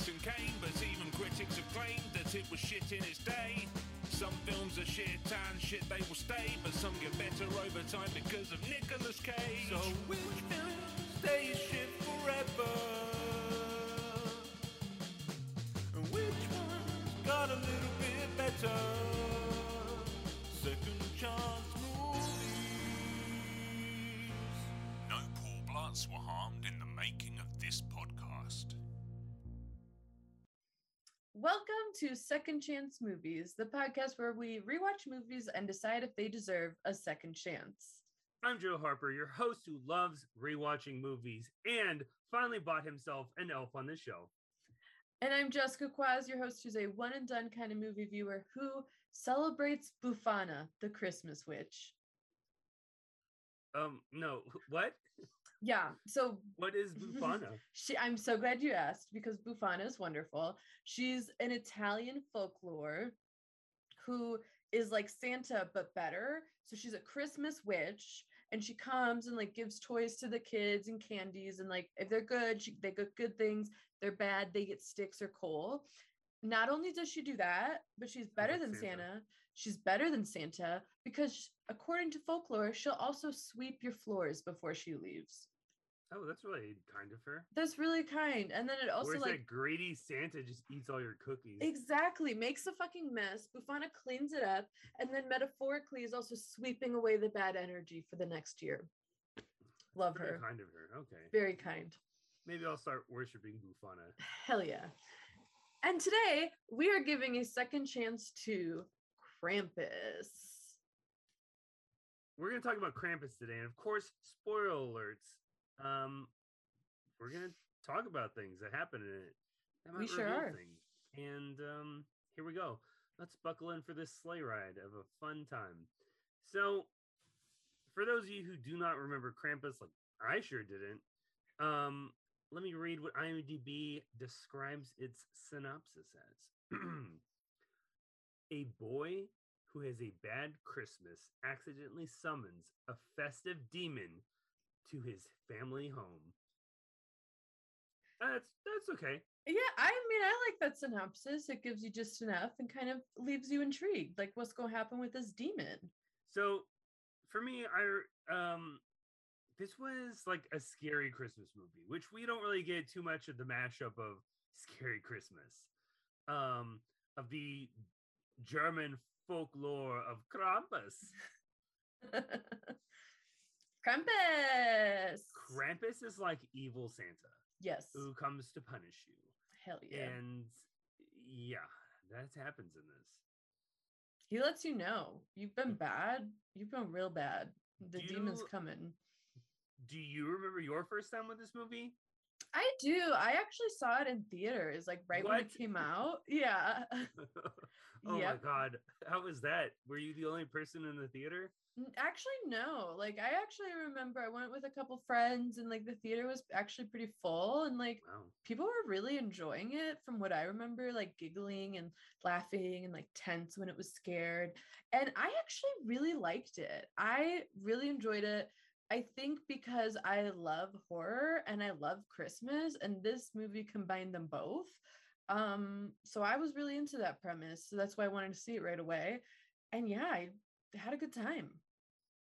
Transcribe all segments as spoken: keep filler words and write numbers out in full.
Anderson came, but even critics have claimed that it was shit in its day. Some films are shit and shit they will stay, but some get better over time because of Nicolas Cage. So which film stays shit forever? And which one's got a little bit better? Second chance movies. No Paul Blutts were harmed in the making of this podcast. Welcome to Second Chance Movies, the podcast where we rewatch movies and decide if they deserve a second chance. I'm Joe Harper, your host who loves rewatching movies and finally bought himself an elf on the show. And I'm Jessica Quaz, your host who's a one-and-done kind of movie viewer who celebrates Befana, the Christmas witch. Um, no, what? Yeah, so... What is Befana? She, I'm so glad you asked, because Befana is wonderful. She's an Italian folklore who is like Santa, but better. So she's a Christmas witch, and she comes and, like, gives toys to the kids and candies, and, like, if they're good, she, they get good things. They're bad, they get sticks or coal. Not only does she do that, but she's better than Santa. Santa. She's better than Santa because, according to folklore, she'll also sweep your floors before she leaves. Oh, that's really kind of her. That's really kind. And then it also, where's like that greedy Santa just eats all your cookies. Exactly. Makes a fucking mess. Befana cleans it up, and then metaphorically is also sweeping away the bad energy for the next year. Love Very her. Very kind of her. Okay. Very kind. Maybe I'll start worshiping Befana. Hell yeah. And today we are giving a second chance to Krampus. We're going to talk about Krampus today, and of course, spoiler alerts. Um, we're going to talk about things that happen in it. That might we sure are. Things. And um, here we go. Let's buckle in for this sleigh ride of a fun time. So, for those of you who do not remember Krampus, like I sure didn't, um, let me read what I M D B describes its synopsis as. A boy who has a bad Christmas accidentally summons a festive demon to his family home. That's that's okay. Yeah, I mean, I like that synopsis. It gives you just enough and kind of leaves you intrigued. Like, what's going to happen with this demon? So, for me, I um, this was like a scary Christmas movie, which we don't really get too much of the mashup of Scary Christmas, um, of the German folklore of Krampus. Krampus. Krampus is like evil Santa. Yes. Who comes to punish you. Hell yeah. And yeah, that happens in this. He lets you know you've been bad. You've been real bad. The do, demon's coming. Do you remember your first time with this movie? I do. I actually saw it in theaters, like right what? when it came out. Yeah. Oh yep. My God. How was that? Were you the only person in the theater? Actually, no. Like, I actually remember I went with a couple friends, and like the theater was actually pretty full, and like wow. people were really enjoying it from what I remember, like giggling and laughing and like tense when it was scared. And I actually really liked it. I really enjoyed it. I think because I love horror and I love Christmas, and this movie combined them both. Um, so I was really into that premise. So that's why I wanted to see it right away. And yeah, I had a good time.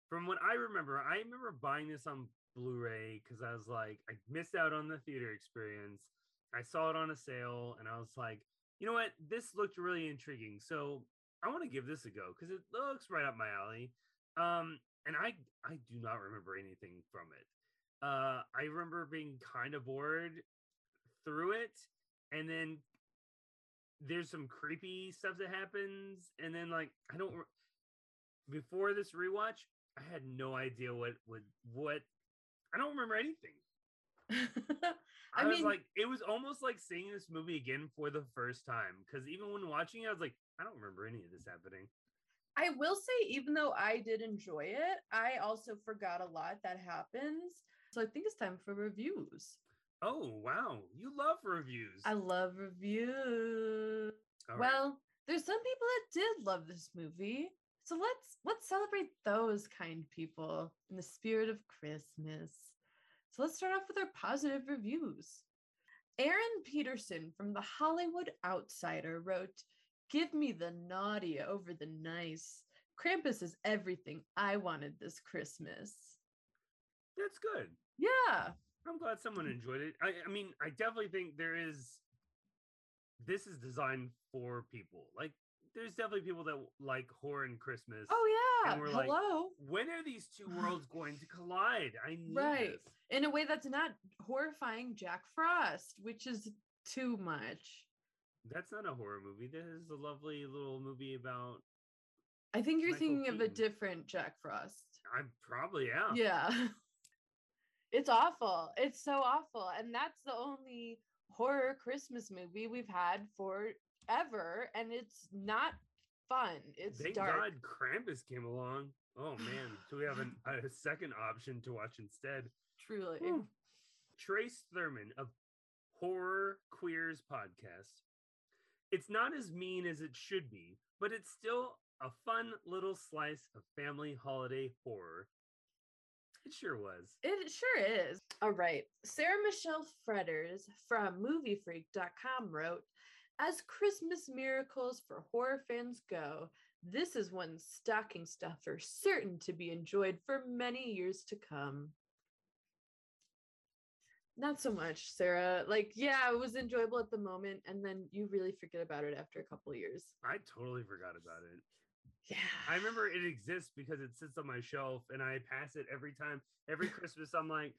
From what I remember, I remember buying this on Blu-ray because I was like, I missed out on the theater experience. I saw it on a sale and I was like, you know what? This looked really intriguing. So I want to give this a go because it looks right up my alley. Um, and I, I do not remember anything from it. Uh, I remember being kind of bored through it. And then there's some creepy stuff that happens, and then like I don't. Before this rewatch, I had no idea what would what. I don't remember anything. I, I mean, was like, it was almost like seeing this movie again for the first time, because even when watching it, I was like, I don't remember any of this happening. I will say, even though I did enjoy it, I also forgot a lot that happens. So I think it's time for reviews. Oh, wow. You love reviews. I love reviews. All well, right. There's some people that did love this movie. So let's let's celebrate those kind people in the spirit of Christmas. So let's start off with our positive reviews. Aaron Peterson from The Hollywood Outsider wrote, "Give me the naughty over the nice. Krampus is everything I wanted this Christmas." That's good. Yeah. I'm glad someone enjoyed it. I, I mean, I definitely think there is, this is designed for people. Like, there's definitely people that like horror and Christmas. Oh, yeah. And we're Hello. Like, when are these two worlds going to collide? I need Right. this. In a way that's not horrifying Jack Frost, which is too much. That's not a horror movie. This is a lovely little movie about... I think you're Michael thinking Keaton. Of a different Jack Frost. I probably am. Yeah. It's awful. It's so awful. And that's the only horror Christmas movie we've had forever. And it's not fun. It's Thank dark. God Krampus came along. Oh, man. So we have an, a second option to watch instead. Truly. Whew. Trace Thurman of Horror Queers Podcast. It's not as mean as it should be, but it's still a fun little slice of family holiday horror. It sure was. It sure is. All right. Sarah Michelle Fretters from movie freak dot com wrote, "As Christmas miracles for horror fans go, this is one stocking stuffer certain to be enjoyed for many years to come." Not so much, Sarah. Like, yeah, it was enjoyable at the moment, and then you really forget about it after a couple of years. I totally forgot about it. Yeah. I remember it exists because it sits on my shelf and I pass it every time. Every Christmas, I'm like,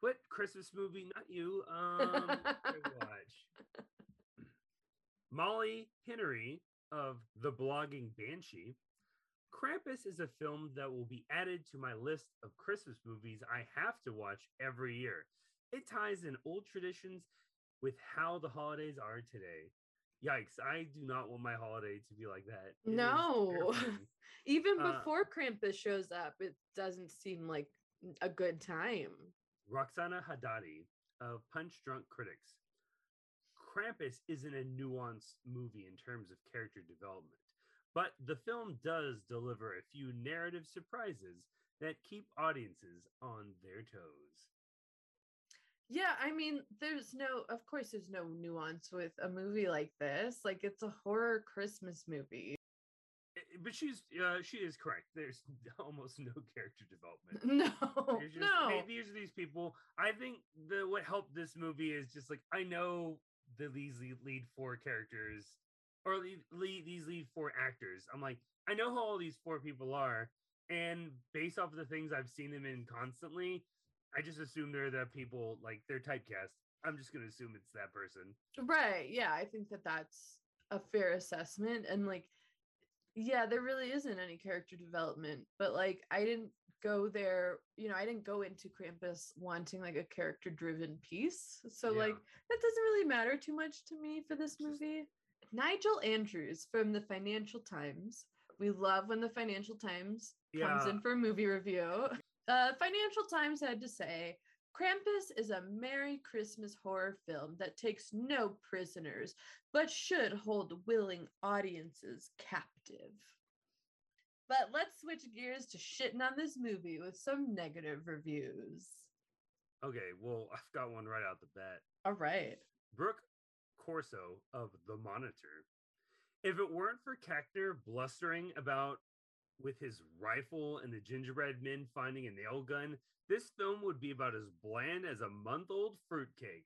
what Christmas movie? Not you. Um, watch. Molly Henry of The Blogging Banshee. Krampus is a film that will be added to my list of Christmas movies I have to watch every year. It ties in old traditions with how the holidays are today. Yikes, I do not want my holiday to be like that. It no. Even before uh, Krampus shows up, it doesn't seem like a good time. Roxana Haddadi of Punch Drunk Critics. Krampus isn't a nuanced movie in terms of character development, but the film does deliver a few narrative surprises that keep audiences on their toes. Yeah, I mean, there's no, of course, there's no nuance with a movie like this. Like, it's a horror Christmas movie. But she's, uh, she is correct. There's almost no character development. No, just, no. Hey, these are these people. I think the what helped this movie is just like, I know the these lead four characters, or lead, lead, these lead four actors. I'm like, I know who all these four people are, and based off of the things I've seen them in constantly, I just assume they're the people, like, they're typecast. I'm just going to assume it's that person. Right, yeah, I think that that's a fair assessment. And, like, yeah, there really isn't any character development. But, like, I didn't go there, you know, I didn't go into Krampus wanting, like, a character-driven piece. So, yeah. Like, that doesn't really matter too much to me for this movie. Just... Nigel Andrews from the Financial Times. We love when the Financial Times yeah. comes in for a movie review. The uh, Financial Times had to say, "Krampus is a merry Christmas horror film that takes no prisoners, but should hold willing audiences captive." But let's switch gears to shitting on this movie with some negative reviews. Okay, well, I've got one right out the bat. All right. Brooke Corso of The Monitor. "If it weren't for Cactor blustering about with his rifle and the gingerbread men finding a nail gun, this film would be about as bland as a month-old fruitcake."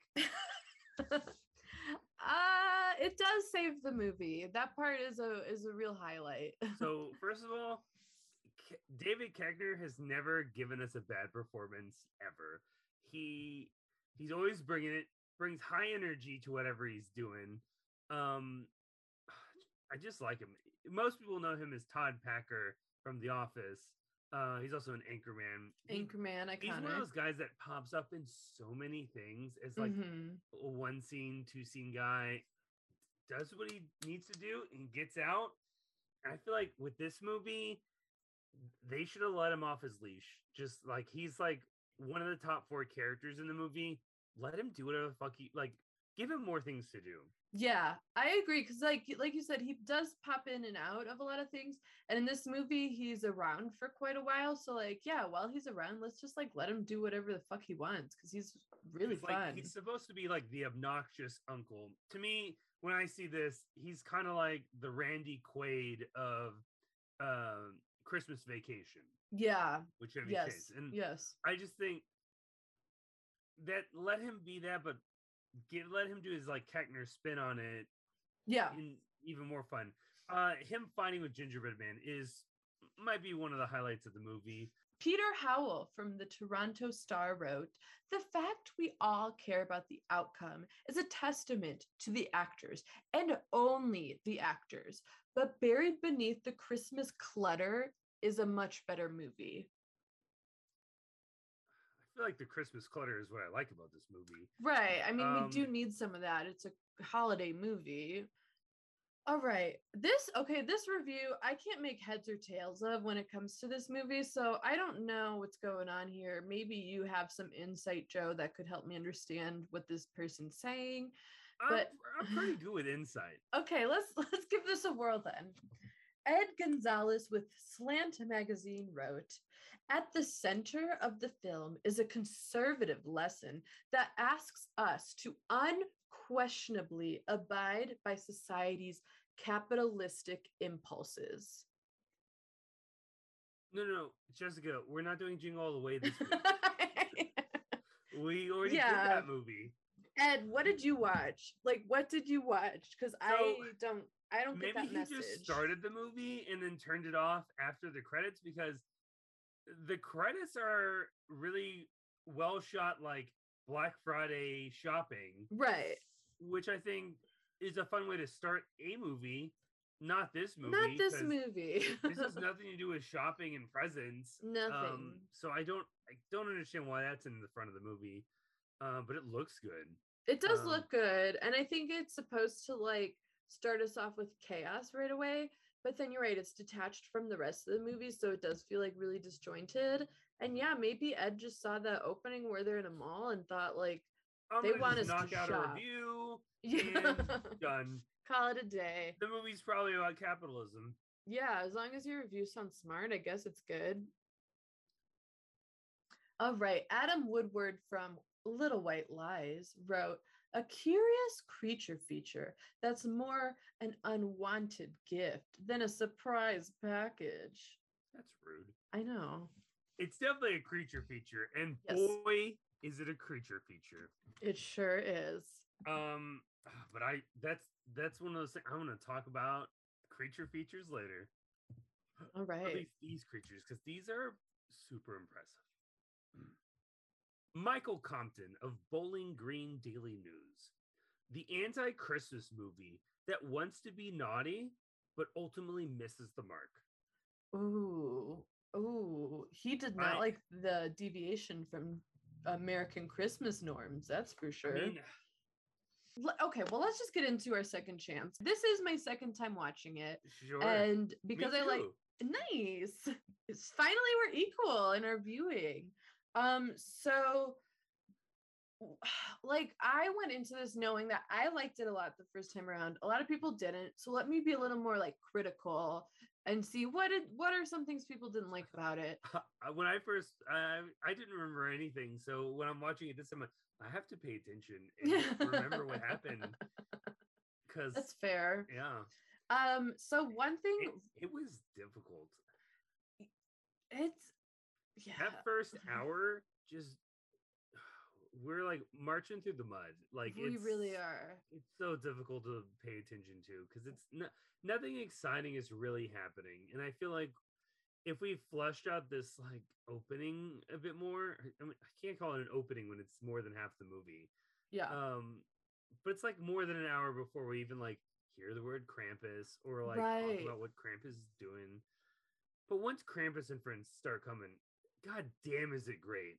uh, it does save the movie. That part is a is a real highlight. So, first of all, C- David Koechner has never given us a bad performance ever. He he's always bringing it, brings high energy to whatever he's doing. Um, I just like him. Most people know him as Todd Packer from The Office. Uh, he's also an Anchorman. Anchorman, iconic. He's one of those guys that pops up in so many things. It's like mm-hmm. a one scene, two scene guy does what he needs to do and gets out. I feel like with this movie, they should have let him off his leash. Just like he's like one of the top four characters in the movie. Let him do whatever the fuck he like. give him more things to do. Yeah, I agree. Because like like you said, he does pop in and out of a lot of things. And in this movie, he's around for quite a while. So like, yeah, while he's around, let's just like let him do whatever the fuck he wants. Because he's really he's fun. Like, he's supposed to be like the obnoxious uncle. To me, when I see this, he's kind of like the Randy Quaid of um, Christmas Vacation. Yeah. Whichever yes. case. And yes. I just think that let him be that, but Get, let him do his like Keckner spin on it. Yeah. And even more fun. Uh, him fighting with Gingerbread Man is might be one of the highlights of the movie. Peter Howell from the Toronto Star wrote, "The fact we all care about the outcome is a testament to the actors and only the actors. But buried beneath the Christmas clutter is a much better movie." I feel like the Christmas clutter is what I like about this movie. Right. I mean, um, we do need some of that. It's a holiday movie. All right. This, okay, this review, I can't make heads or tails of when it comes to this movie. So I don't know what's going on here. Maybe you have some insight, Joe, that could help me understand what this person's saying. But I'm, I'm pretty good with insight. Okay. Let's, let's give this a whirl then. Ed Gonzalez with Slant Magazine wrote, "At the center of the film is a conservative lesson that asks us to unquestionably abide by society's capitalistic impulses." No, no, no, Jessica, we're not doing Jingle All the Way this week. We already yeah. did that movie. Ed, what did you watch? Like, what did you watch? Because so, I don't, I don't get that message. Maybe he just started the movie and then turned it off after the credits, because the credits are really well shot, like Black Friday shopping. Right. Which I think is a fun way to start a movie. Not this movie. Not this movie. This has nothing to do with shopping and presents. Nothing. Um, so I don't I don't understand why that's in the front of the movie. Uh, but it looks good. It does um, look good. And I think it's supposed to like start us off with chaos right away. But then you're right, it's detached from the rest of the movie, so it does feel like really disjointed. And yeah, maybe Ed just saw that opening where they're in a mall and thought like, I'm they want us knock to knock out shop. A review. Yeah, and done. Call it a day. The movie's probably about capitalism. Yeah, as long as your review sounds smart, I guess it's good. All right, Adam Woodward from Little White Lies wrote, "A curious creature feature that's more an unwanted gift than a surprise package." That's rude. I know. It's definitely a creature feature, and yes. boy, is it a creature feature. It sure is. Um, but I that's that's one of those things I want to talk about creature features later. All right. At least these creatures, because these are super impressive. Michael Compton of Bowling Green Daily News, "The anti-Christmas movie that wants to be naughty, but ultimately misses the mark." Ooh, ooh. He did not I, like the deviation from American Christmas norms, that's for sure. I mean, okay, well, let's just get into our second chance. This is my second time watching it. Sure. And because I like, nice. It's finally we're equal in our viewing. Um, so like I went into this knowing that I liked it a lot the first time around. A lot of people didn't. So let me be a little more like critical and see what did what are some things people didn't like about it. When I first I I didn't remember anything. So when I'm watching it this time, I have to pay attention and remember what happened. Cause that's fair. Yeah. Um, so one thing it, it was difficult. It's Yeah. That first hour, just we're like marching through the mud. Like we it's, really are. It's so difficult to pay attention to because it's no, nothing exciting is really happening. And I feel like if we fleshed out this like opening a bit more, I mean, I can't call it an opening when it's more than half the movie. Yeah. Um, but it's like more than an hour before we even like hear the word Krampus or like right. talk about what Krampus is doing. But once Krampus and friends start coming, God damn, is it great.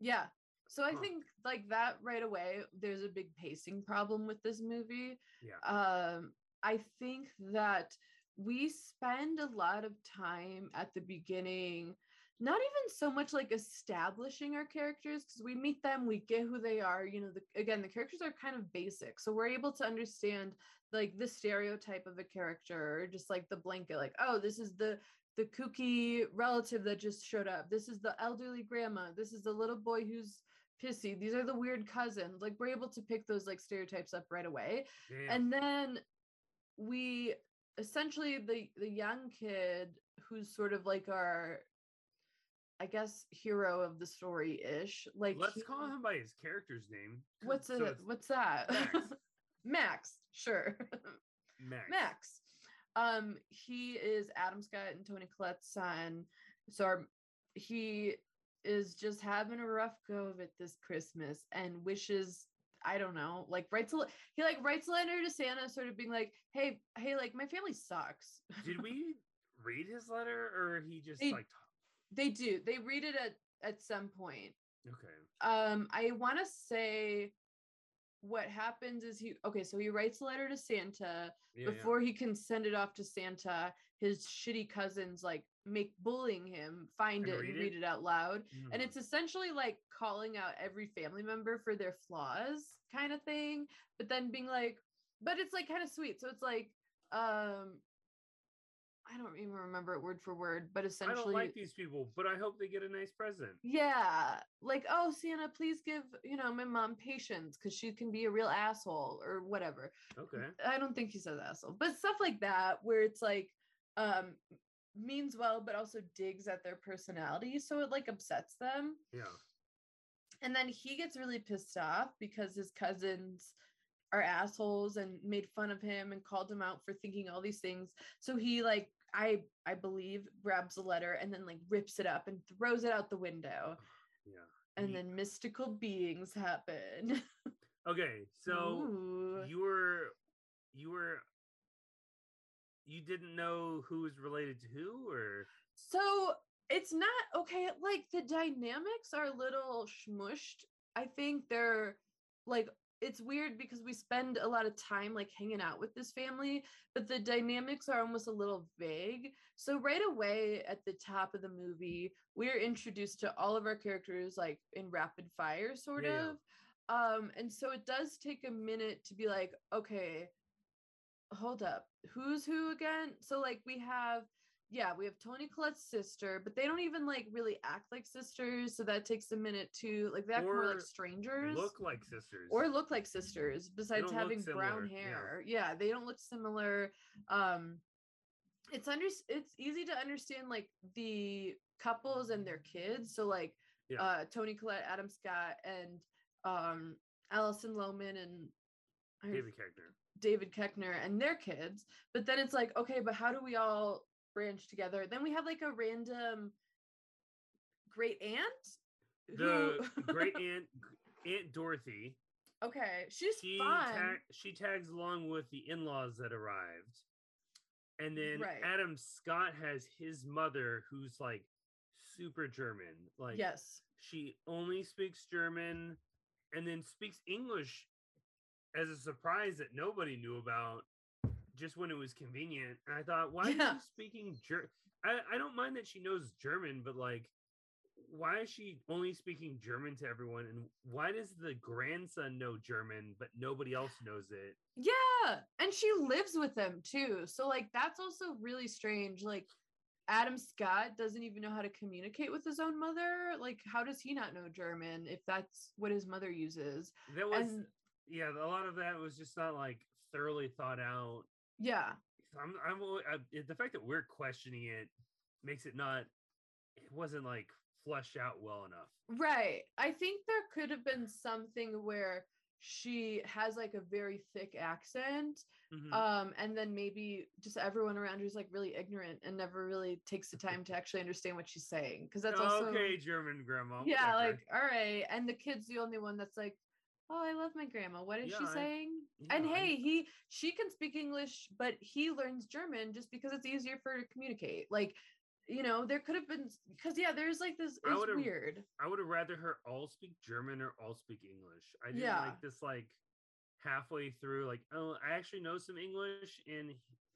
Yeah. So I huh. think like that right away, there's a big pacing problem with this movie. Yeah. Um, I think that we spend a lot of time at the beginning not even so much like establishing our characters, because we meet them, we get who they are, you know, the, again, the characters are kind of basic. So we're able to understand like the stereotype of a character, or just like the blanket, like, oh, this is the, the kooky relative that just showed up. This is the elderly grandma. This is the little boy who's pissy. These are the weird cousins. Like we're able to pick those like stereotypes up right away. Damn. And then we essentially the, the young kid who's sort of like our, I guess, hero of the story-ish. Like let's he, call him by his character's name. What's so it? What's that? Max. Max, sure. Max. Max. Um, he is Adam Scott and Tony Collette's son. So our, he is just having a rough go of it this Christmas and wishes, I don't know, like writes a he like writes a letter to Santa, sort of being like, hey, hey, like my family sucks. Did we read his letter, or he just they, like? They do. They read it at, at some point. Okay. Um, I want to say what happens is he, okay, so he writes a letter to Santa. Yeah, before yeah. he can send it off to Santa, his shitty cousins like make bullying him, find it, read and it? read it out loud. Mm-hmm. And it's essentially like calling out every family member for their flaws kind of thing, but then being like, but it's like kind of sweet. So it's like, um, I don't even remember it word for word, but essentially, I don't like these people, but I hope they get a nice present. Yeah. Like, oh, Santa, please give, you know, my mom patience because she can be a real asshole or whatever. Okay. I don't think he says asshole, but stuff like that where it's like, um, means well, but also digs at their personality. So it like upsets them. Yeah. And then he gets really pissed off because his cousins are assholes and made fun of him and called him out for thinking all these things. So he like, I I believe grabs a letter and then like rips it up and throws it out the window. Yeah. And yeah. then mystical beings happen. Okay, so Ooh. you were you were you didn't know who was related to who, or so it's not okay, like the dynamics are a little smushed. I think they're like it's weird because we spend a lot of time like hanging out with this family, but the dynamics are almost a little vague. So right away at the top of the movie, we're introduced to all of our characters like in rapid fire sort yeah. of. Um, and so it does take a minute to be like, okay, hold up. Who's who again? So like we have, yeah, we have Toni Collette's sister, but they don't even like really act like sisters. So that takes a minute to like they act or more like strangers. Look like sisters. Or look like sisters, besides having brown hair. Yeah. yeah, they don't look similar. Um it's under it's easy to understand like the couples and their kids. So like yeah. uh Toni Collette, Adam Scott, and um Allison Lohman and David Koechner. David Koechner and their kids. But then it's like, okay, but how do we all branch together? Then we have like a random great aunt the who... great aunt Aunt Dorothy. Okay, she's she fun ta- she tags along with the in-laws that arrived, and then right. Adam Scott has his mother who's like super German, like yes she only speaks German and then speaks English as a surprise that nobody knew about just when it was convenient. And I thought, why yeah. is she speaking German? I don't mind that she knows German, but like, why is she only speaking German to everyone? And why does the grandson know German, but nobody else knows it? Yeah. And she lives with them too. So like, that's also really strange. Like Adam Scott doesn't even know how to communicate with his own mother. Like, how does he not know German if that's what his mother uses? That was, and, yeah, a lot of that was just not like thoroughly thought out. Yeah, I'm, I'm. I, the fact that we're questioning it makes it not. It wasn't like fleshed out well enough. Right. I think there could have been something where she has like a very thick accent, mm-hmm. um, and then maybe just everyone around her is like really ignorant and never really takes the time to actually understand what she's saying. Because that's also okay, German grandma. Yeah, whatever. Like all right, and the kid's the only one that's like, oh, I love my grandma. What is yeah, she saying? I, yeah, and hey, he she can speak English, but he learns German just because it's easier for her to communicate. Like, you know, there could have been because yeah, there's like this. It's I weird. I would have rather her all speak German or all speak English. I didn't yeah. like this like halfway through. Like, oh, I actually know some English, and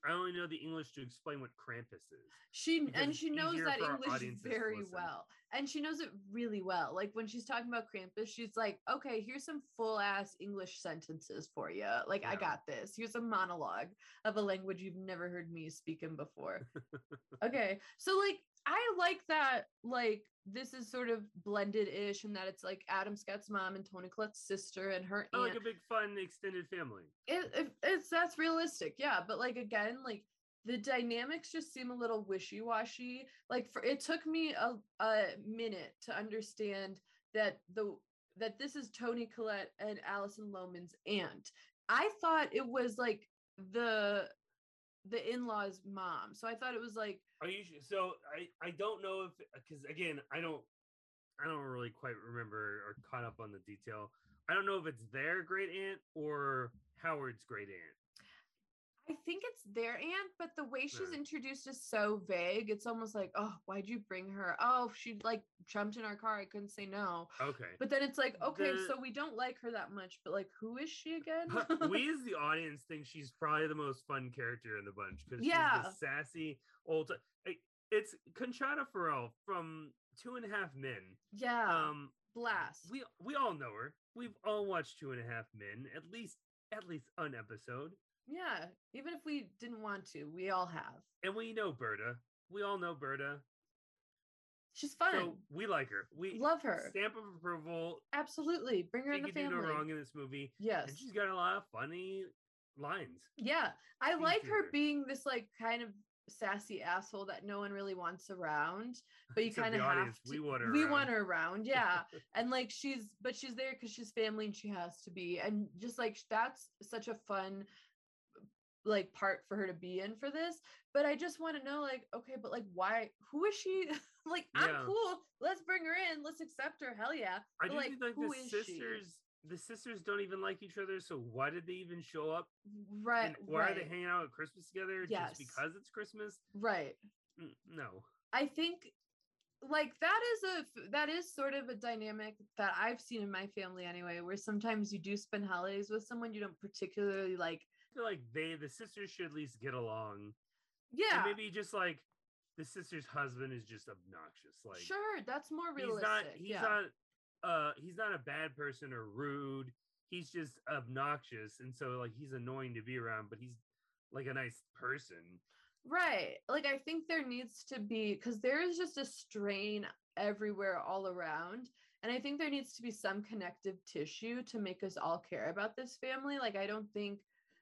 I only know the English to explain what Krampus is. She and she knows that English very well. And she knows it really well. Like when she's talking about Krampus, she's like, okay, here's some full ass English sentences for you. Like, yeah. I got this. Here's a monologue of a language you've never heard me speak in before. Okay. So like, I like that, like, this is sort of blended-ish and that it's, like, Adam Scott's mom and Tony Collette's sister and her aunt. Oh, like a big, fun, extended family. It, it, it's, that's realistic, yeah. But, like, again, like, the dynamics just seem a little wishy-washy. Like, for it took me a, a minute to understand that the that this is Tony Collette and Alison Lohman's aunt. I thought it was, like, the... the in-laws' mom. So I thought it was like, are you so I I don't know if, because again I don't I don't really quite remember or caught up on the detail. I don't know if it's their great aunt or Howard's great aunt. I think it's their aunt, but the way she's introduced is so vague. It's almost like, oh, why'd you bring her? Oh, she like jumped in our car. I couldn't say no. Okay. But then it's like, okay, the... so we don't like her that much, but like, who is she again? We as the audience think she's probably the most fun character in the bunch because yeah. she's the sassy old. It's Conchata Ferrell from Two and a Half Men. Yeah. Um, Blast. We we all know her. We've all watched Two and a Half Men, at least at least an episode. Yeah, even if we didn't want to, we all have. And we know Berta. We all know Berta. She's fun. So we like her. We love her. Stamp of approval. Absolutely. Bring her in the family. She can do no wrong in this movie. Yes. And she's got a lot of funny lines. Yeah. I like her being this like kind of sassy asshole that no one really wants around, but you kind of have to. We want her. We around. want her around, yeah. And like she's, but she's there because she's family and she has to be. And just like that's such a fun like part for her to be in for this, but I just want to know like, okay, but like why, who is she? Like yeah. I'm cool, let's bring her in, let's accept her, hell yeah. But I do like, think like who the is sisters she? The sisters don't even like each other, so why did they even show up, right? And why right. are they hanging out at Christmas together? Yes. Just because it's Christmas, right? No, I think like that is a that is sort of a dynamic that I've seen in my family anyway, where sometimes you do spend holidays with someone you don't particularly like. I feel like they, the sisters should at least get along. Yeah. And maybe just like the sister's husband is just obnoxious. Like, sure, that's more realistic. He's not, he's yeah. not, uh, he's not a bad person or rude. He's just obnoxious. And so like, he's annoying to be around, but he's like a nice person. Right. Like, I think there needs to be, because there is just a strain everywhere all around. And I think there needs to be some connective tissue to make us all care about this family. Like, I don't think,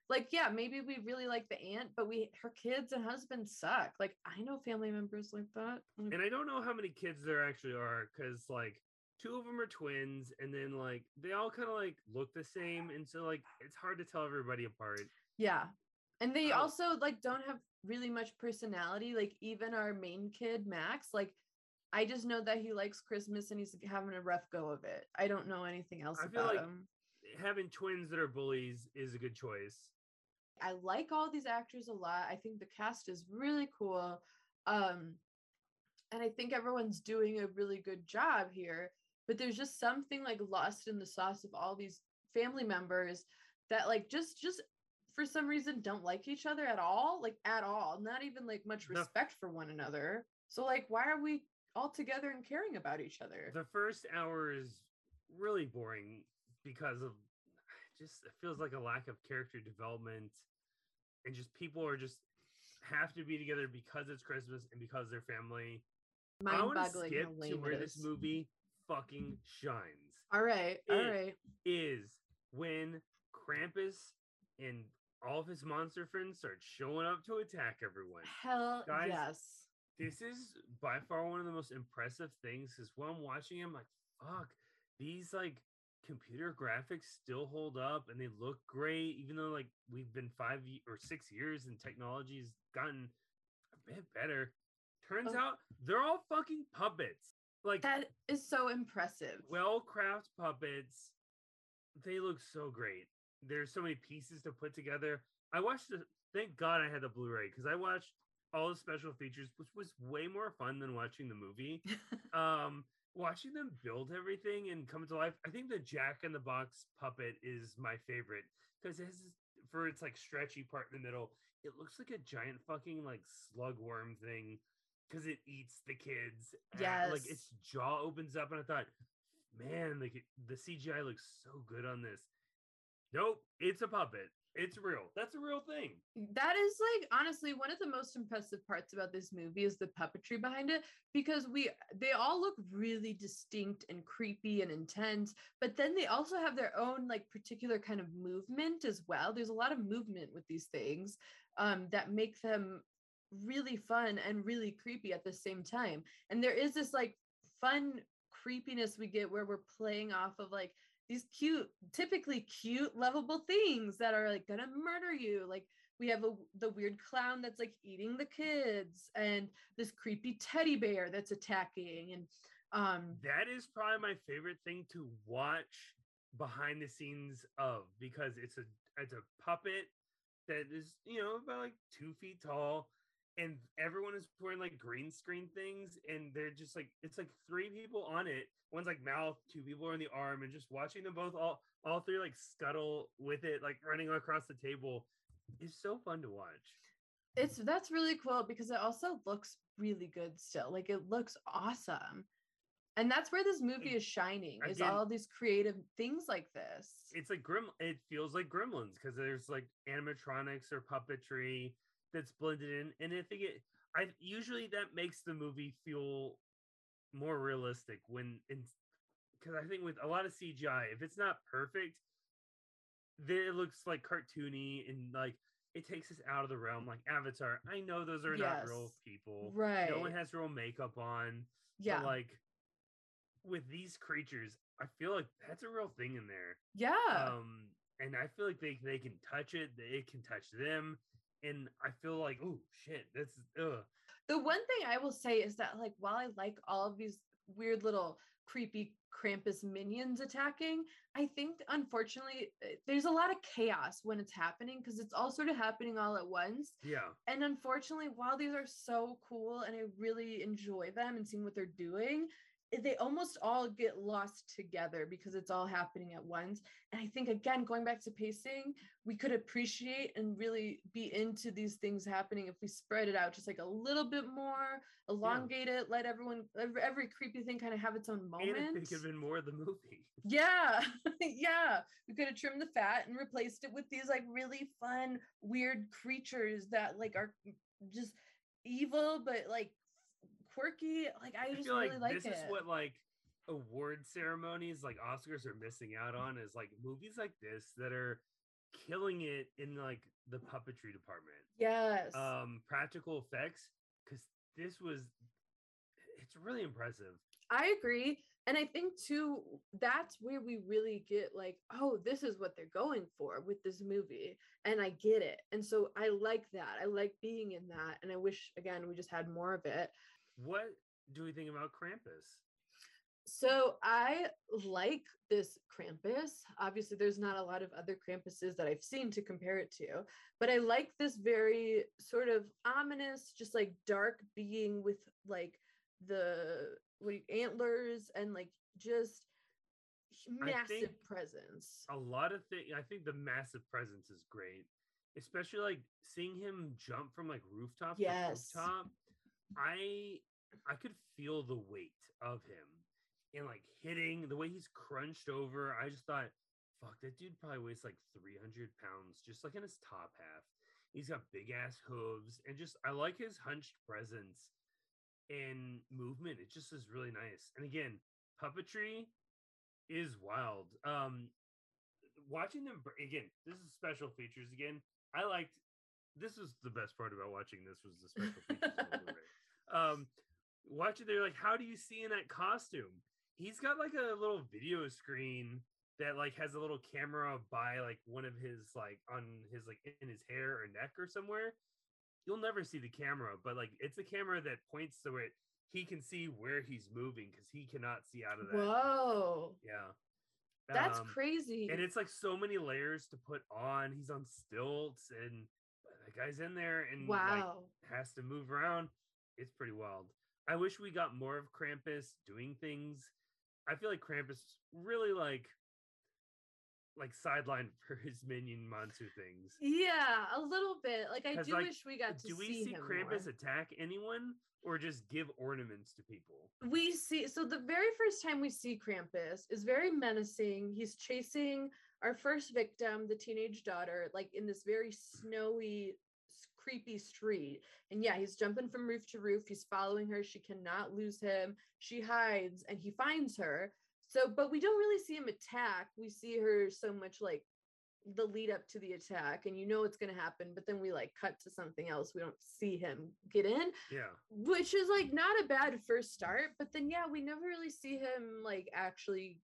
like, yeah, maybe we really like the aunt, but we her kids and husband suck. Like, I know family members like that. Like, and I don't know how many kids there actually are, because, like, two of them are twins, and then, like, they all kind of, like, look the same. And so, like, it's hard to tell everybody apart. Yeah. And they um, also, like, don't have really much personality. Like, even our main kid, Max, like, I just know that he likes Christmas and he's having a rough go of it. I don't know anything else I about like him. Having twins that are bullies is a good choice. I like all these actors a lot. I think the cast is really cool. Um, and I think everyone's doing a really good job here, but there's just something like lost in the sauce of all these family members that like just, just for some reason don't like each other at all, like at all, not even like much respect for one another. So like, why are we all together and caring about each other? The first hour is really boring because of just it feels like a lack of character development, and just people are just have to be together because it's Christmas and because they're family. I want to skip to where this movie fucking shines. All right, all it right. Is when Krampus and all of his monster friends start showing up to attack everyone. Hell Guys, yes. This is by far one of the most impressive things because when I'm watching him, like, fuck, these like computer graphics still hold up and they look great, even though like we've been five or six years and technology's gotten a bit better. Turns oh. out they're all fucking puppets. Like, that is so impressive. Well-crafted puppets. They look so great. There's so many pieces to put together. I watched the, thank God I had the Blu-ray, because I watched all the special features, which was way more fun than watching the movie. um Watching them build everything and come to life, I think the Jack in the Box puppet is my favorite because it has this for its like stretchy part in the middle, it looks like a giant fucking like slugworm thing because it eats the kids. Yes, like its jaw opens up, and I thought, man, like the C G I looks so good on this. Nope, it's a puppet. It's real. That's a real thing. That is like, honestly, one of the most impressive parts about this movie is the puppetry behind it, because we they all look really distinct and creepy and intense, but then they also have their own like particular kind of movement as well. There's a lot of movement with these things um, that make them really fun and really creepy at the same time. And there is this like fun creepiness we get where we're playing off of like these cute, typically cute, lovable things that are like gonna murder you. Like we have a, the weird clown that's like eating the kids, and this creepy teddy bear that's attacking. And um, that is probably my favorite thing to watch behind the scenes of, because it's a it's a puppet that is, you know, about like two feet tall, and everyone is wearing like green screen things, and they're just like, it's like three people on it. One's like mouth, two people are in the arm, and just watching them both all all three like scuttle with it, like running across the table, is so fun to watch. It's that's really cool because it also looks really good still. Like it looks awesome. And that's where this movie is shining, is Again, all these creative things like this. It's like Grim, it feels like Gremlins because there's like animatronics or puppetry that's blended in, and I think it I usually that makes the movie feel more realistic when, because I think with a lot of C G I, if it's not perfect, then it looks like cartoony, and like it takes us out of the realm, like Avatar. I know those are yes. not real people, right? No one has real makeup on. Yeah, but like with these creatures, I feel like that's a real thing in there. Yeah, um, and I feel like they they can touch it, it can touch them. And I feel like, oh shit, that's ugh. The one thing I will say is that, like, while I like all of these weird little creepy Krampus minions attacking, I think unfortunately there's a lot of chaos when it's happening because it's all sort of happening all at once. Yeah. And unfortunately, while these are so cool and I really enjoy them and seeing what they're doing, they almost all get lost together because it's all happening at once. And I think, again, going back to pacing, we could appreciate and really be into these things happening if we spread it out just like a little bit more, elongate yeah. it, let everyone, every creepy thing kind of have its own moment. And it could have been more of the movie. Yeah, yeah. We could have trimmed the fat and replaced it with these like really fun, weird creatures that like are just evil, but like quirky. Like I just I really like, like this it. This is what like award ceremonies like Oscars are missing out on, is like movies like this that are killing it in like the puppetry department. Yes. Um, practical effects, because this was, it's really impressive. I agree. And I think too, that's where we really get like, oh, this is what they're going for with this movie. And I get it. And so I like that. I like being in that. And I wish, again, we just had more of it. What do we think about Krampus? So I like this Krampus. Obviously, there's not a lot of other Krampuses that I've seen to compare it to, but I like this very sort of ominous, just like dark being with like the what you, antlers and like just massive presence. A lot of things. I think the massive presence is great, especially like seeing him jump from like rooftop yes. to rooftop. I I could feel the weight of him and like hitting the way he's crunched over. I just thought, fuck, that dude probably weighs like three hundred pounds, just like in his top half. He's got big ass hooves, and just I like his hunched presence and movement. It just is really nice. And again, puppetry is wild. Um, watching them again, this is special features again. I liked. This was the best part about watching this was the special features. um, watching, they're like, how do you see in that costume? He's got like a little video screen that like has a little camera by like one of his like on his like in his hair or neck or somewhere. You'll never see the camera, but like it's a camera that points to it. He can see where he's moving because he cannot see out of that. Whoa! Yeah. That's um, crazy. And it's like so many layers to put on. He's on stilts and the guy's in there and wow. like, has to move around. It's pretty wild. I wish we got more of Krampus doing things. I feel like Krampus really like like sidelined for his minion Mansu things. Yeah, a little bit. Like I do like, wish we got to see him. Do we see, see Krampus more. attack anyone or just give ornaments to people? We see, so the very first time we see Krampus is very menacing. He's chasing our first victim, the teenage daughter, like in this very snowy, creepy street. And yeah, he's jumping from roof to roof. He's following her. She cannot lose him. She hides and he finds her. So, but we don't really see him attack. We see her so much like the lead up to the attack, and you know it's going to happen, but then we like cut to something else. We don't see him get in. Yeah. Which is like not a bad first start, but then yeah, we never really see him like actually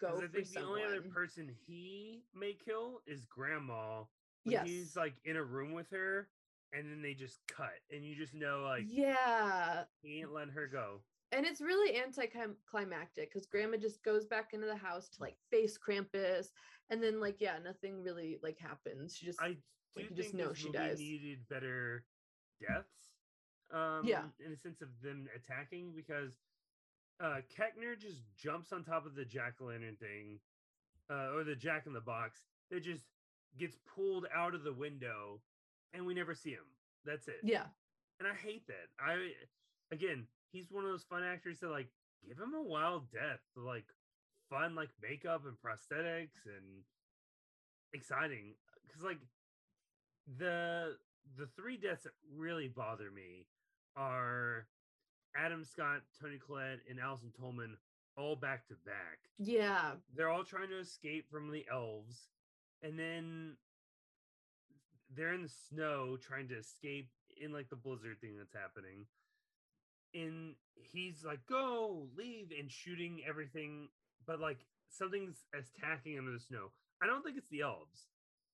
go for I think someone. The only other person he may kill is Grandma. Yes. He's like in a room with her and then they just cut and you just know like, yeah, he ain't letting her go. And it's really anticlimactic because Grandma just goes back into the house to like face Krampus, and then like yeah, nothing really like happens. She just I do like, you just know this she movie dies. Needed better deaths, um, yeah, in a sense of them attacking, because uh, Keckner just jumps on top of the jack o' lantern thing, uh, or the jack in the box that just gets pulled out of the window, and we never see him. That's it. Yeah, and I hate that. I again. He's one of those fun actors that like give him a wild death, like fun, like makeup and prosthetics and exciting. Cause like the, the three deaths that really bother me are Adam Scott, Tony Collette, and Allison Tolman all back to back. Yeah. They're all trying to escape from the elves. And then they're in the snow trying to escape in like the blizzard thing that's happening. And he's like, go, leave, and shooting everything, but like something's attacking him in the snow. I don't think it's the elves.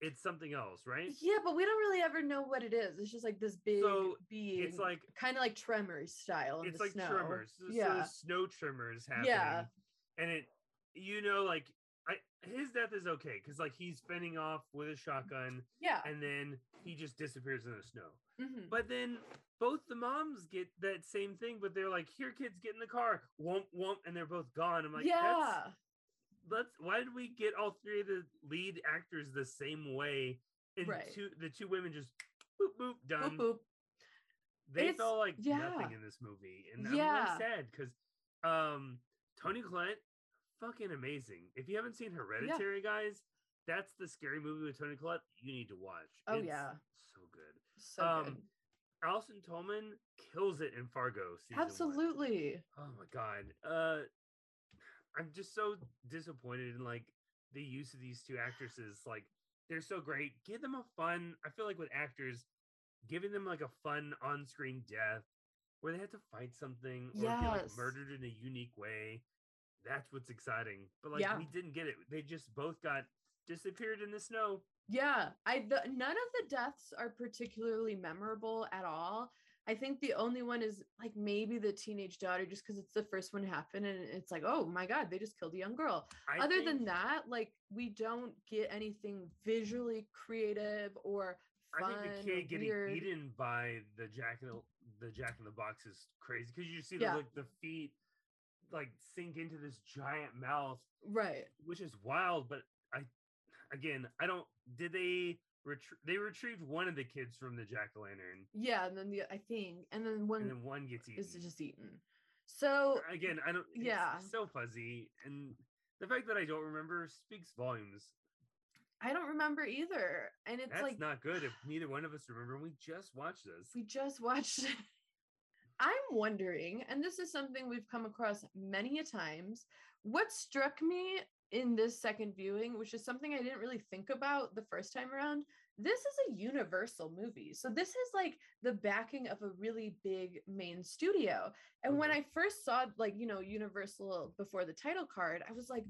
It's something else, right? Yeah, but we don't really ever know what it is. It's just like this big so being. It's like kind of like Tremors style. It's the like snow. Tremors. Yeah. So snow tremors happening. Yeah. And it, you know, like I his death is okay because like he's fending off with a shotgun. Yeah. And then he just disappears in the snow. Mm-hmm. But then both the moms get that same thing, but they're like, here, kids, get in the car. Womp, womp. And they're both gone. I'm like, yeah. Let's. Why did we get all three of the lead actors the same way? And right. two, the two women just boop, boop, done. Boop, boop. They it's, felt like yeah. nothing in this movie. And I'm yeah. really sad because um, Toni Collette, fucking amazing. If you haven't seen Hereditary, yeah. guys, that's the scary movie with Toni Collette you need to watch. Oh, it's yeah. so good. So um, good. Allison Tolman kills it in Fargo season Absolutely. One. Oh my God. Uh, I'm just so disappointed in like the use of these two actresses. Like they're so great. Give them a fun, I feel like with actors, giving them like a fun on-screen death where they had to fight something or yes. be like murdered in a unique way. That's what's exciting. But like yeah. we didn't get it. They just both got disappeared in the snow. Yeah, I the, none of the deaths are particularly memorable at all. I think the only one is like maybe the teenage daughter, just because it's the first one happened and it's like, oh my God, they just killed a young girl. I Other think, than that, like we don't get anything visually creative or fun. I think the kid getting weird. eaten by the jack in the, the jack in the box is crazy because you see the, yeah. like the feet like sink into this giant mouth, right? Which is wild, but. Again, I don't. Did they? Retrie- they retrieved one of the kids from the jack o' lantern. Yeah, and then the I think, and then one. And then one gets eaten. Is just eaten. So again, I don't. It's yeah, so fuzzy, and the fact that I don't remember speaks volumes. I don't remember either, and it's That's like not good if neither one of us remember. We just watched this. We just watched it. I'm wondering, and this is something we've come across many a times. What struck me in this second viewing, which is something I didn't really think about the first time around, this is a Universal movie. So this is like the backing of a really big main studio. And when I first saw like, you know, Universal before the title card, I was like,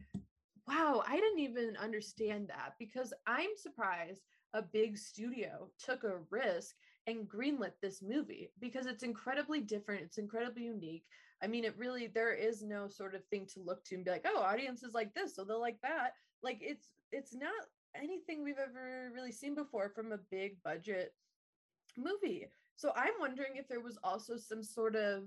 wow, I didn't even understand that, because I'm surprised a big studio took a risk and greenlit this movie, because it's incredibly different. It's incredibly unique. I mean, it really, there is no sort of thing to look to and be like, oh, audiences like this, so they'll like that. Like it's, it's not anything we've ever really seen before from a big budget movie. So I'm wondering if there was also some sort of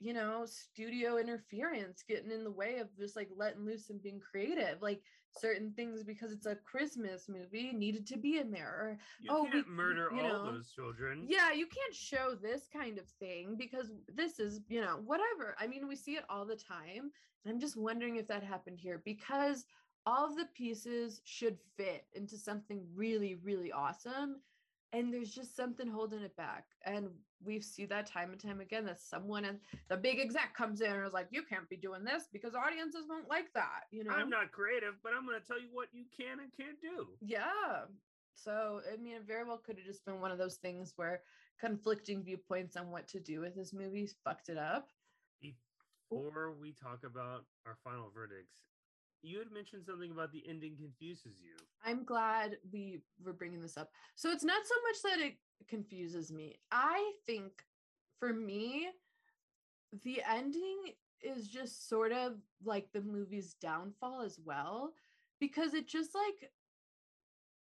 you know, studio interference getting in the way of just like letting loose and being creative. Like certain things, because it's a Christmas movie, needed to be in there. Or, you oh, can't we, murder you all know, those children. Yeah, you can't show this kind of thing because this is, you know, whatever. I mean, we see it all the time. And I'm just wondering if that happened here, because all of the pieces should fit into something really, really awesome. And there's just something holding it back. And we see that time and time again, that someone and the big exec comes in and is like, you can't be doing this because audiences won't like that. You know, I'm not creative, but I'm going to tell you what you can and can't do. Yeah. So, I mean, it very well could have just been one of those things where conflicting viewpoints on what to do with this movie fucked it up. Before we talk about our final verdicts, you had mentioned something about the ending confuses you. I'm glad we were bringing this up. So it's not so much that it confuses me. I think for me, the ending is just sort of like the movie's downfall as well, because it just like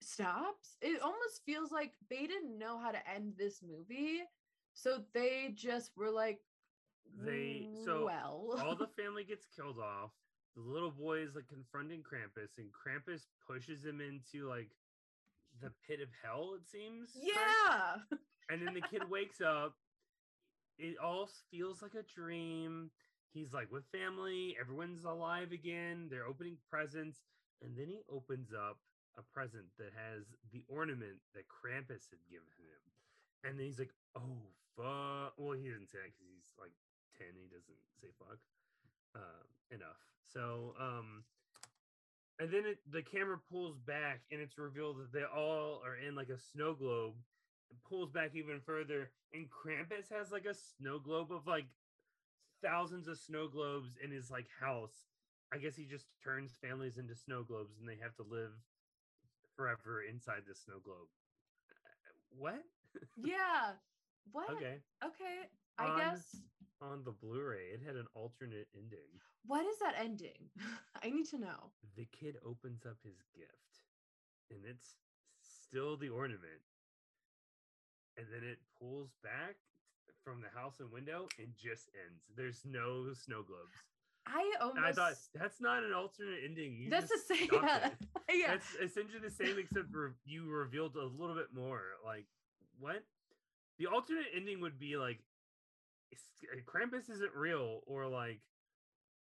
stops. It almost feels like they didn't know how to end this movie. So they just were like, they, so well, all the family gets killed off. The little boy is like confronting Krampus, and Krampus pushes him into like the pit of hell, it seems. Yeah. Like. And then the kid wakes up. It all feels like a dream. He's like with family. Everyone's alive again. They're opening presents. And then he opens up a present that has the ornament that Krampus had given him. And then he's like, oh, fuck. Well, he didn't say that because he's like ten. He doesn't say fuck. Uh, enough. So, um, and then it, the camera pulls back and it's revealed that they all are in like a snow globe. It pulls back even further, and Krampus has like a snow globe of like thousands of snow globes in his like house. I guess he just turns families into snow globes and they have to live forever inside the snow globe. What? Yeah. What? Okay. Okay. I um, guess. On the Blu-ray, it had an alternate ending. What is that ending? I need to know. The kid opens up his gift, and it's still the ornament. And then it pulls back from the house and window and just ends. There's no snow globes. I almost... And I thought, that's not an alternate ending. You that's the same. Yeah. Yeah. That's essentially the same, except for you revealed a little bit more. Like, what? The alternate ending would be like, Krampus isn't real, or like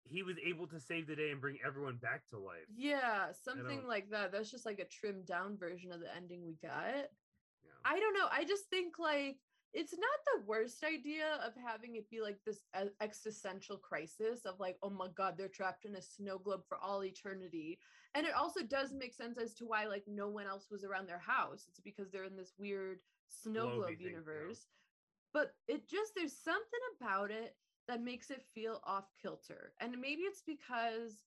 he was able to save the day and bring everyone back to life. Yeah, something like that. That's just like a trimmed down version of the ending we got. Yeah. I don't know. I just think like it's not the worst idea of having it be like this existential crisis of like, oh my God, they're trapped in a snow globe for all eternity. And it also does make sense as to why like no one else was around their house. It's because they're in this weird snow Globey globe universe. Thing, yeah. But it just, there's something about it that makes it feel off kilter. And maybe it's because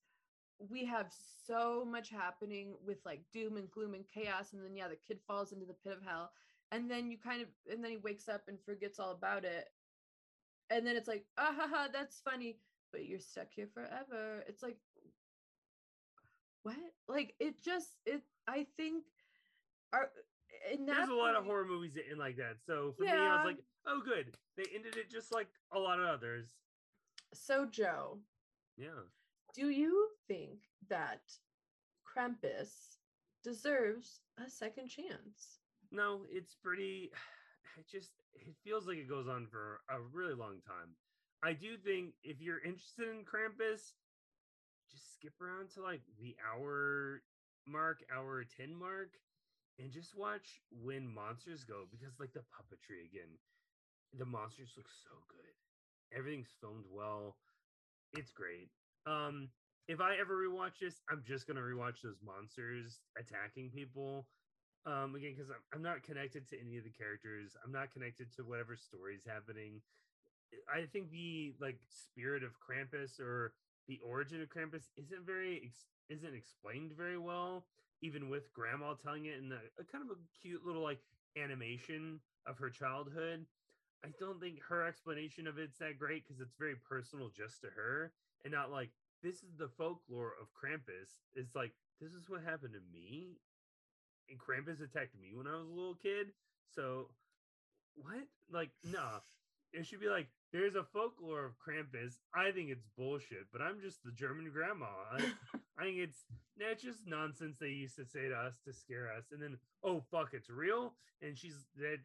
we have so much happening with like doom and gloom and chaos. And then, yeah, the kid falls into the pit of hell. And then you kind of, and then he wakes up and forgets all about it. And then it's like, ah, ha, ha, that's funny. But you're stuck here forever. It's like, what? Like, it just, it, I think, our, And there's a lot of horror movies that end like that. So for yeah. me, I was like, oh, good. They ended it just like a lot of others. So, Joe. Yeah. Do you think that Krampus deserves a second chance? No, it's pretty... It just... It feels like it goes on for a really long time. I do think if you're interested in Krampus, just skip around to like the hour mark, hour ten mark. And just watch When Monsters Go, because like the puppetry again, the monsters look so good. Everything's filmed well. It's great. Um, if I ever rewatch this, I'm just gonna rewatch those monsters attacking people. Um, again, because I'm, I'm not connected to any of the characters. I'm not connected to whatever story's happening. I think the like spirit of Krampus or the origin of Krampus isn't very isn't explained very well. Even with grandma telling it in a, a kind of a cute little like animation of her childhood, I don't think her explanation of it's that great because it's very personal just to her and not like, this is the folklore of Krampus. It's like, this is what happened to me. And Krampus attacked me when I was a little kid. So what? Like, no. Nah. it should be like, there's a folklore of Krampus. I think it's bullshit, but I'm just the German grandma. I, I think it's, nah, it's just nonsense they used to say to us to scare us. And then, oh, fuck, it's real. And she's that.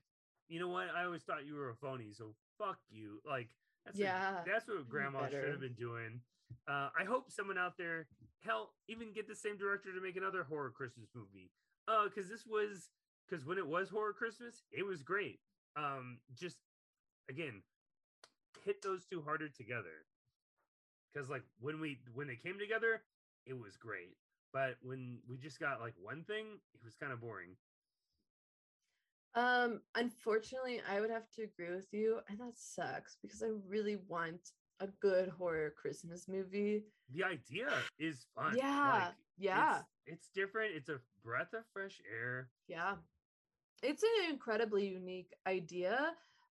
You know what? I always thought you were a phony, so fuck you. Like, that's yeah, a, that's what grandma better. should have been doing. Uh, I hope someone out there, hell, even get the same director to make another horror Christmas movie. Uh, because this was, because when it was horror Christmas, it was great. Um, just again, hit those two harder together. Because like when we when they came together, it was great. But when we just got like one thing, it was kind of boring. Um, unfortunately, I would have to agree with you, and that sucks because I really want a good horror Christmas movie. The idea is fun. Yeah, like, yeah. It's, it's different. It's a breath of fresh air. Yeah. It's an incredibly unique idea,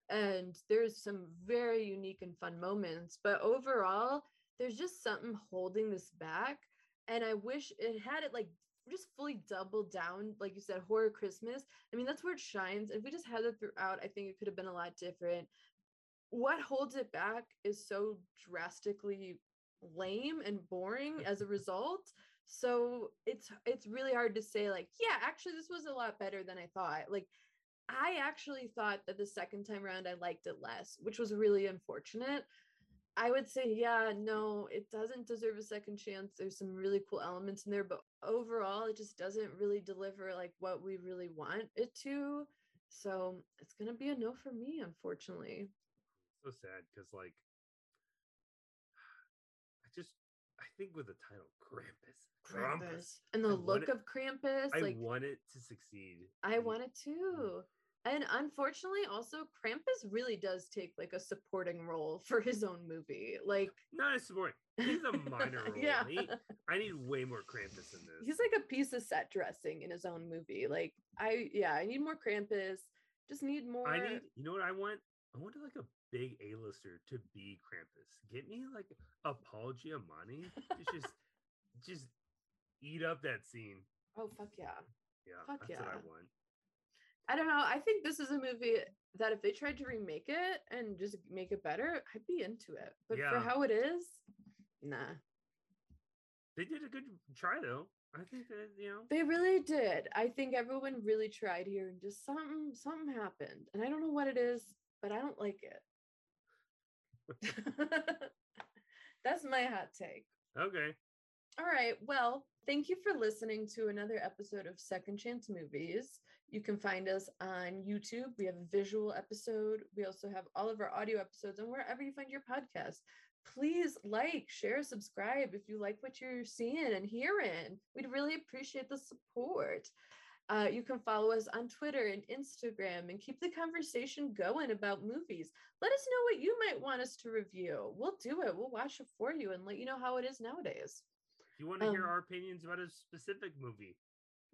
and there's some very unique and fun moments, but overall, there's just something holding this back, and I wish it had it like just fully doubled down, like you said, horror Christmas. I mean, that's where it shines. If we just had it throughout, I think it could have been a lot different. What holds it back is so drastically lame and boring as a result. So it's it's really hard to say like, yeah, actually this was a lot better than I thought. Like, I actually thought that the second time around I liked it less, which was really unfortunate. I would say, yeah, no, it doesn't deserve a second chance. There's some really cool elements in there, but overall, it just doesn't really deliver like what we really want it to. So it's going to be a no for me, unfortunately. So sad, because like, I just, I think with the title Krampus, Krampus, Krampus and the I look of Krampus. I like, want it to succeed. I want it too. And unfortunately, also, Krampus really does take like a supporting role for his own movie. Like, not a supporting, he's a minor role. Yeah. He, I need way more Krampus in this. He's like a piece of set dressing in his own movie. Like, I, yeah, I need more Krampus. Just need more. I need, you know what I want? I want like a big A-lister to be Krampus. Get me like a Paul Giamatti. Just, just eat up that scene. Oh, fuck yeah. Yeah. Fuck that's yeah. what I want. I don't know. I think this is a movie that if they tried to remake it and just make it better, I'd be into it. But yeah. for how it is, nah. They did a good try, though. I think that, you know. They really did. I think everyone really tried here, and just something, something happened. And I don't know what it is, but I don't like it. That's my hot take. Okay. All right. Well, thank you for listening to another episode of Second Chance Movies. You can find us on YouTube. We have a visual episode. We also have all of our audio episodes and wherever you find your podcast. Please like, share, subscribe if you like what you're seeing and hearing. We'd really appreciate the support. Uh, you can follow us on Twitter and Instagram and keep the conversation going about movies. Let us know what you might want us to review. We'll do it. We'll watch it for you and let you know how it is nowadays. If you want to hear um, our opinions about a specific movie,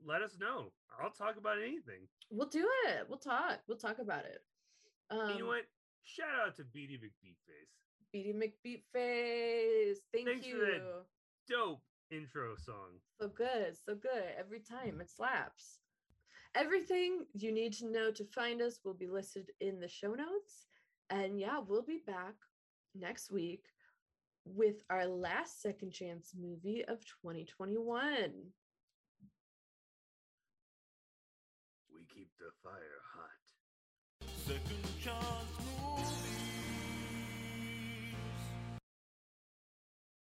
let us know. I'll talk about anything. We'll do it. We'll talk. We'll talk about it. Um, you know what? Shout out to Beady McBeatface. Beady McBeatface. Thank Thanks you. For that dope intro song. So good. So good. Every time it slaps. Everything you need to know to find us will be listed in the show notes. And yeah, we'll be back next week with our last second chance movie of twenty twenty-one. We keep the fire hot. Second chance movie.